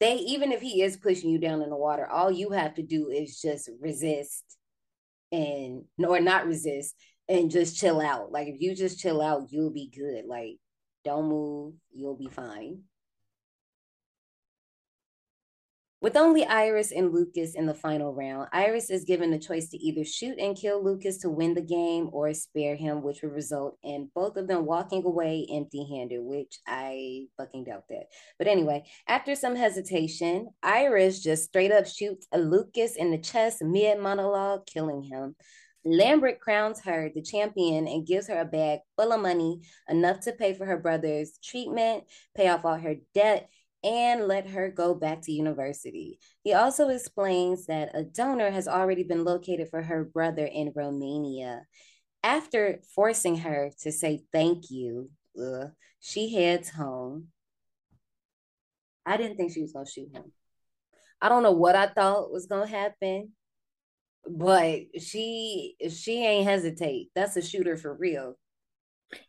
even if he is pushing you down in the water, all you have to do is just resist or not resist and just chill out. Like, if you just chill out, you'll be good. Like, don't move. You'll be fine. With only Iris and Lucas in the final round, Iris is given the choice to either shoot and kill Lucas to win the game or spare him, which would result in both of them walking away empty-handed, which I fucking doubt that. But anyway, after some hesitation, Iris just straight up shoots Lucas in the chest mid-monologue, killing him. Lambrick crowns her the champion and gives her a bag full of money, enough to pay for her brother's treatment, pay off all her debt, and let her go back to university. He also explains that a donor has already been located for her brother in Romania. After forcing her to say thank you, she heads home. I didn't think she was going to shoot him. I don't know what I thought was going to happen, but she ain't hesitate. That's a shooter for real.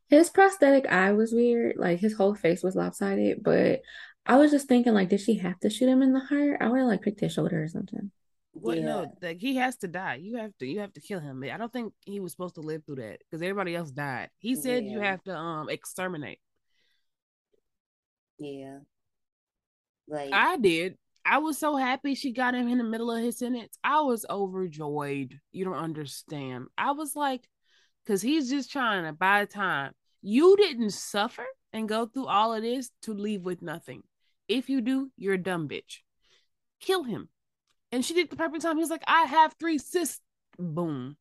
His prosthetic eye was weird. Like, his whole face was lopsided, but I was just thinking, like, did she have to shoot him in the heart? I would have, like, picked his shoulder or something. Well, yeah. No, like, he has to die. You have to kill him. I don't think he was supposed to live through that because everybody else died. He said you have to exterminate. Yeah. Like, I did. I was so happy she got him in the middle of his sentence. I was overjoyed. You don't understand. I was like, because he's just trying to buy time. You didn't suffer and go through all of this to leave with nothing. If you do, you're a dumb bitch. Kill him. And she did the perfect time. He was like, I have 3 sisters. Boom.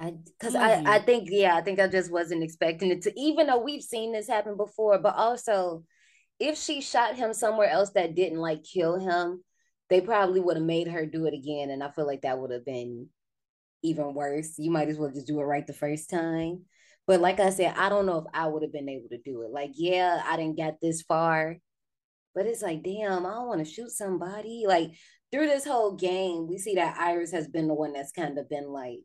I think I just wasn't expecting it to, even though we've seen this happen before, but also... If she shot him somewhere else that didn't, like, kill him, they probably would have made her do it again. And I feel like that would have been even worse. You might as well just do it right the first time. But like I said, I don't know if I would have been able to do it. Like, yeah, I didn't get this far. But it's like, damn, I don't want to shoot somebody. Like, through this whole game, we see that Iris has been the one that's kind of been, like,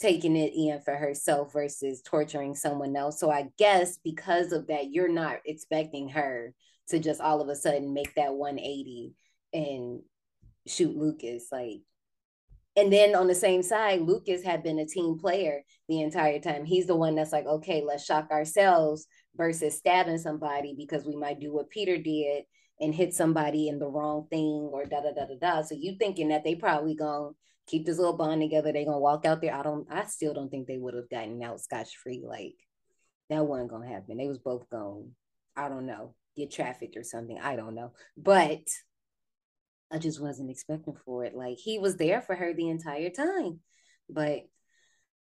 taking it in for herself versus torturing someone else. So I guess because of that, you're not expecting her to just all of a sudden make that 180 and shoot Lucas. Like, and then on the same side, Lucas had been a team player the entire time. He's the one that's like, okay, let's shock ourselves versus stabbing somebody because we might do what Peter did and hit somebody in the wrong thing or da-da-da-da-da. So you thinking that they probably gonna keep this little bond together, they gonna walk out there. I still don't think they would have gotten out scotch-free. Like, that wasn't gonna happen. They was both gonna, I don't know, get trafficked or something. I don't know. But I just wasn't expecting for it. Like, he was there for her the entire time. But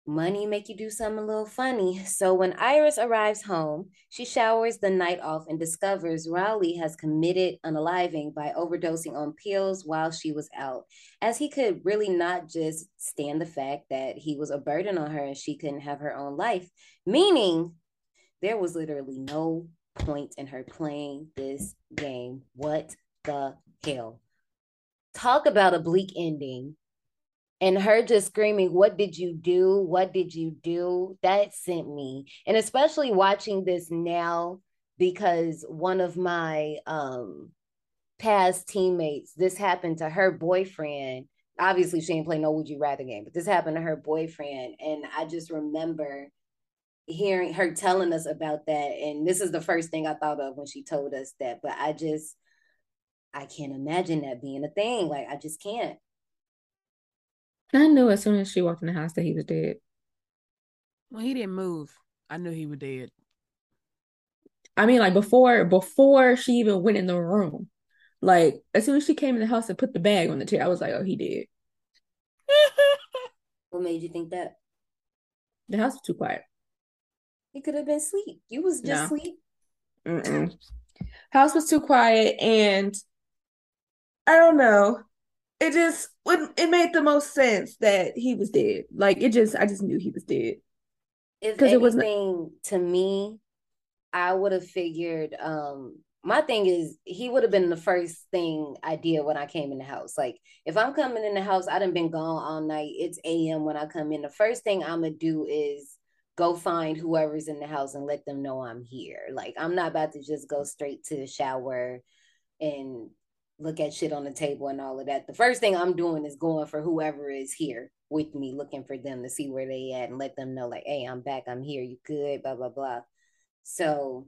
money make you do something a little funny. So when Iris arrives home, she showers the night off and discovers Raleigh has committed unaliving by overdosing on pills while she was out, as he could really not just stand the fact that he was a burden on her and she couldn't have her own life, meaning there was literally no point in her playing this game. What the hell? Talk about a bleak ending. And her just screaming, what did you do? What did you do? That sent me. And especially watching this now, because one of my past teammates, this happened to her boyfriend. Obviously, she didn't play no Would You Rather game, but this happened to her boyfriend. And I just remember hearing her telling us about that. And this is the first thing I thought of when she told us that. But I can't imagine that being a thing. Like, I just can't. I knew as soon as she walked in the house that he was dead. Well, he didn't move. I knew he was dead. I mean, like, before she even went in the room. Like, as soon as she came in the house and put the bag on the chair, I was like, oh, he dead. What made you think that? The house was too quiet. He could have been asleep. You was just asleep. Mm-mm. House was too quiet, and I don't know. It made the most sense that he was dead. Like, I just knew he was dead. If anything, to me, I would have figured, my thing is, he would have been the first thing I did when I came in the house. Like, if I'm coming in the house, I done been gone all night. It's a.m. when I come in. The first thing I'm going to do is go find whoever's in the house and let them know I'm here. Like, I'm not about to just go straight to the shower and look at shit on the table and all of that. The first thing I'm doing is going for whoever is here with me, looking for them to see where they at and let them know, like, hey, I'm back, I'm here, you good, blah, blah, blah. So,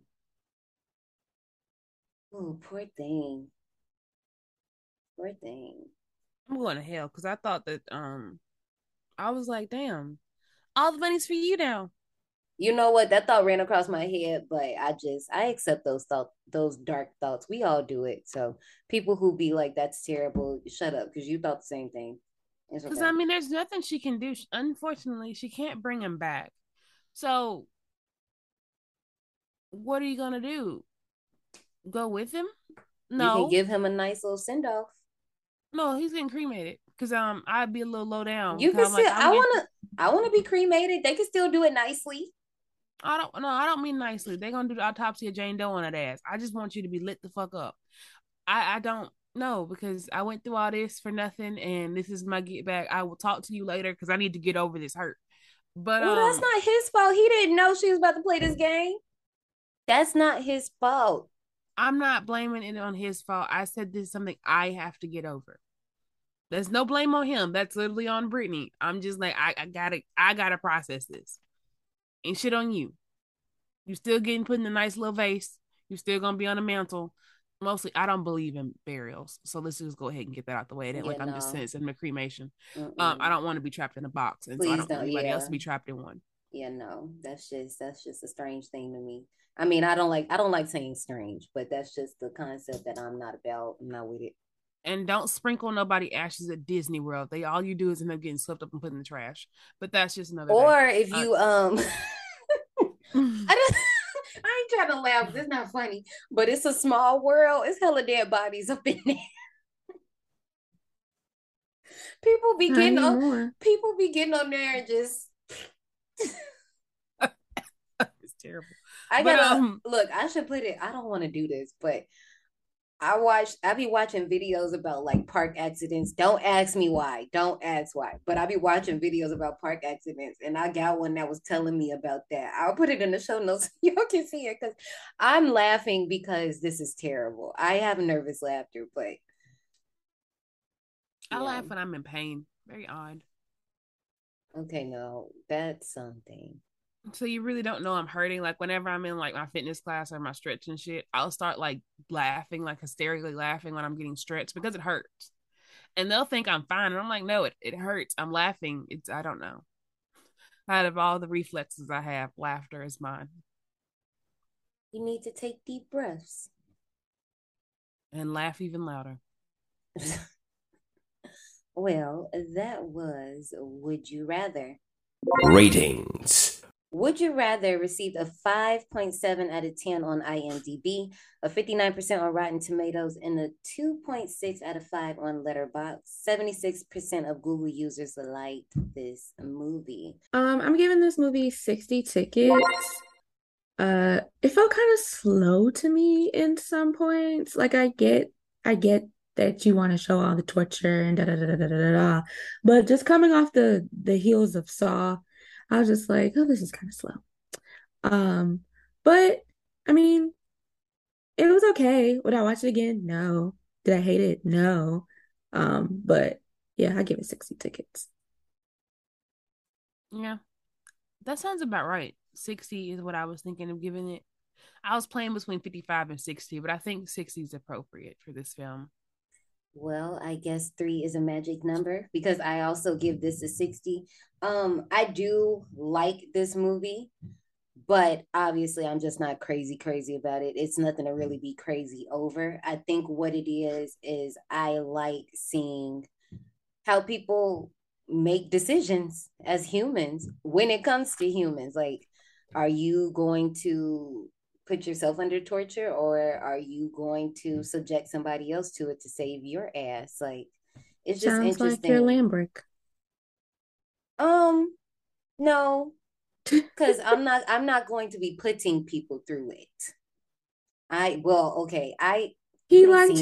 oh, poor thing. Poor thing. I'm going to hell, because I thought that, I was like, damn, all the money's for you now. You know what? That thought ran across my head, but I accept those dark thoughts. We all do it. So people who be like, that's terrible, shut up, because you thought the same thing. Because, okay. I mean, there's nothing she can do. Unfortunately, she can't bring him back. So what are you going to do? Go with him? No. You can give him a nice little send off. No, he's getting cremated. Cause I'd be a little low down. You can still. Like, I wanna be cremated. They can still do it nicely. I don't mean nicely. They're gonna do the autopsy of Jane Doe on that ass. I just want you to be lit the fuck up. I don't know, because I went through all this for nothing, and this is my get back. I will talk to you later because I need to get over this hurt. But well, that's not his fault. He didn't know she was about to play this game. That's not his fault. I'm not blaming it on his fault. I said this is something I have to get over. There's no blame on him. That's literally on Brittany. I'm just like, I gotta process this. Ain't shit on you. You still getting put in a nice little vase. You still gonna be on a mantle. Mostly, I don't believe in burials, so let's just go ahead and get that out the way. I'm just sensing the cremation. Mm-mm. I don't want to be trapped in a box, and please so I don't want anybody else to be trapped in one. Yeah, no, that's just a strange thing to me. I mean, I don't like saying strange, but that's just the concept that I'm not about. I'm not with it. And don't sprinkle nobody ashes at Disney World. They all you do is end up getting swept up and put in the trash. But that's just another. Or day. If you I ain't trying to laugh. It's not funny, but it's a small world. It's hella dead bodies up in there. People be getting on there and just. It's terrible. Look, I should put it. I don't want to do this, but I be watching videos about like park accidents. Don't ask me why. Don't ask why. But I be watching videos about park accidents, and I got one that was telling me about that. I'll put it in the show notes so y'all can see it, because I'm laughing because this is terrible. I have nervous laughter, but I laugh when I'm in pain. Very odd. Okay, no, that's something. So you really don't know I'm hurting. Like whenever I'm in like my fitness class or my stretching shit, I'll start like laughing, like hysterically laughing when I'm getting stretched because it hurts. And they'll think I'm fine. And I'm like, no, it hurts. I'm laughing. I don't know. Out of all the reflexes I have, laughter is mine. You need to take deep breaths. And laugh even louder. Well, that was Would You Rather? Ratings. Would You Rather received a 5.7 out of 10 on IMDb, a 59% on Rotten Tomatoes, and a 2.6 out of 5 on Letterboxd. 76% of Google users liked this movie. I'm giving this movie 60 tickets. It felt kind of slow to me in some points. Like I get that you want to show all the torture and da-da-da-da-da-da-da. But just coming off the heels of Saw, I was just like, oh, this is kind of slow. But, I mean, it was okay. Would I watch it again? No. Did I hate it? No. But, yeah, I give it 60 tickets. Yeah. That sounds about right. 60 is what I was thinking of giving it. I was playing between 55 and 60, but I think 60 is appropriate for this film. Well, I guess 3 is a magic number because I also give this a 60. I do like this movie, but obviously I'm just not crazy about it. It's nothing to really be crazy over. I think what it is I like seeing how people make decisions as humans when it comes to humans. Like, are you going to put yourself under torture, or are you going to subject somebody else to it to save your ass? Like, it's just sounds interesting. Sounds like your Lambrick. No, because I'm not going to be putting people through it. He liked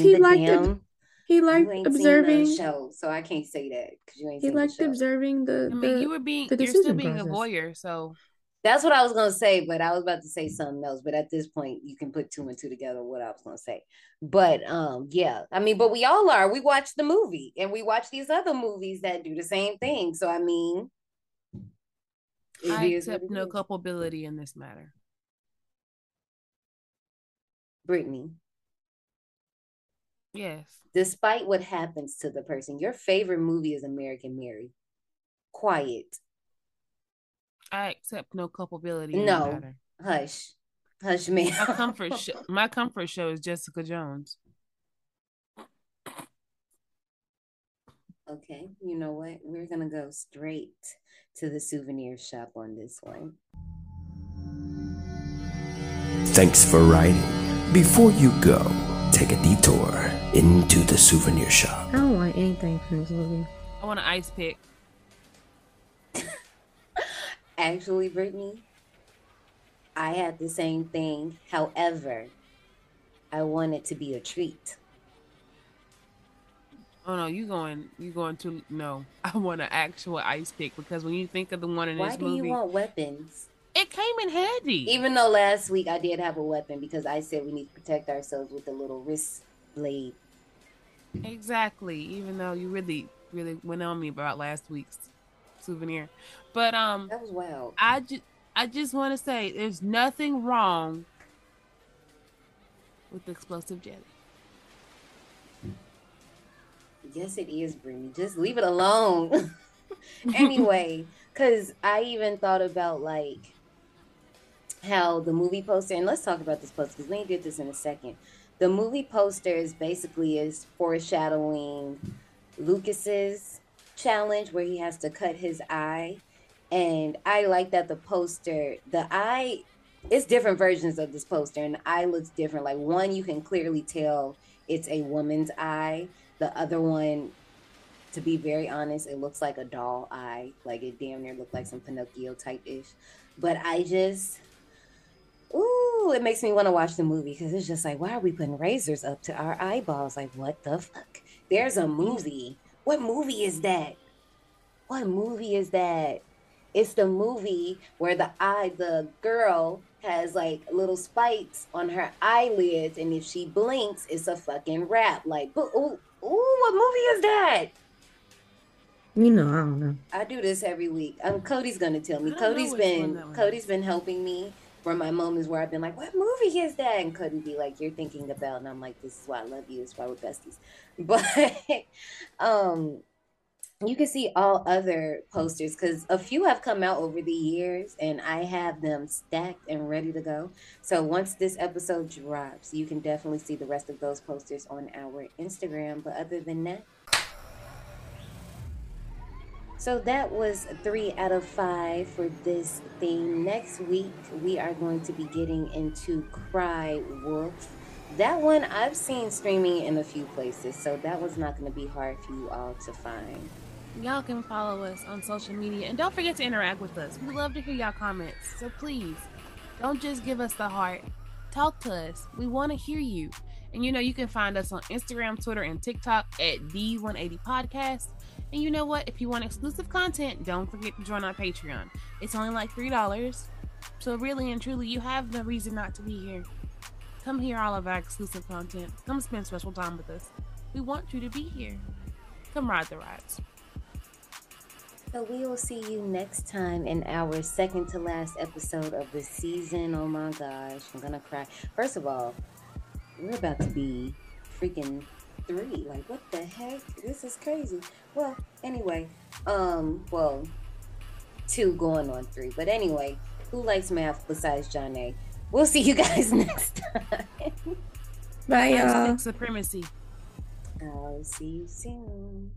observing the show, so I can't say that because you ain't. He liked the observing the. I mean, you're still being process. A voyeur, so. That's what I was going to say, but I was about to say something else. But at this point, you can put 2 and 2 together what I was going to say. But yeah, I mean, but we all are. We watch the movie and we watch these other movies that do the same thing. So, I mean. I accept no culpability in this matter. Brittany. Yes. Despite what happens to the person, your favorite movie is American Mary. Quiet. I accept no culpability. No, hush, man. My comfort show is Jessica Jones. Okay, you know what? We're gonna go straight to the souvenir shop on this one. Thanks for writing. Before you go, take a detour into the souvenir shop. I don't want anything from this movie. I want an ice pick. Actually, Brittany, I had the same thing. However, I want it to be a treat. Oh no, you going to no. I want an actual ice pick because when you think of the one in this movie, why do you want weapons? It came in handy. Even though last week I did have a weapon because I said we need to protect ourselves with a little wrist blade. Exactly. Even though you really went on me about last week's souvenir, but that was wild. I just want to say there's nothing wrong with explosive jelly. Yes, it is, Brittany. Just leave it alone. Anyway, because I even thought about, like, how the movie poster, and let's talk about this poster, because we ain't did this in a second. The movie poster is basically is foreshadowing Lucas's challenge where he has to cut his eye. And I like that the poster, the eye, it's different versions of this poster, and the eye looks different. Like, one, you can clearly tell it's a woman's eye. The other one, to be very honest, it looks like a doll eye. Like, it damn near looked like some Pinocchio type-ish. But I just, it makes me want to watch the movie because it's just like, why are we putting razors up to our eyeballs? Like, what the fuck? There's a movie. What movie is that? What movie is that? It's the movie where the girl has like little spikes on her eyelids, and if she blinks, it's a fucking wrap. Like, what movie is that? You know, I don't know. I do this every week. Cody's gonna tell me. Cody's been helping me for my moments where I've been like, what movie is that? And Cody be like, you're thinking about, and I'm like, this is why I love you, this is why we're besties. But you can see all other posters because a few have come out over the years and I have them stacked and ready to go. So once this episode drops, you can definitely see the rest of those posters on our Instagram. But other than that, so that was 3 out of 5 for this theme. Next week, we are going to be getting into Cry Wolf. That one I've seen streaming in a few places, so that was not going to be hard for you all to find. Y'all can follow us on social media, and don't forget to interact with us. We love to hear y'all comments, so please don't just give us the heart. Talk to us. We want to hear you. And you know you can find us on Instagram, Twitter, and TikTok at D180 Podcast. And you know what? If you want exclusive content, don't forget to join our Patreon. It's only like $3, so really and truly, you have no reason not to be here. Come hear all of our exclusive content. Come spend special time with us. We want you to be here. Come ride the rides. So we will see you next time in our second to last episode of the season. Oh my gosh, I'm gonna cry. First of all, we're about to be freaking 3. Like, what the heck? This is crazy. Well, anyway, 2 going on 3. But anyway, who likes math besides John A? We'll see you guys next time. Bye, y'all. Supremacy. I'll see you soon.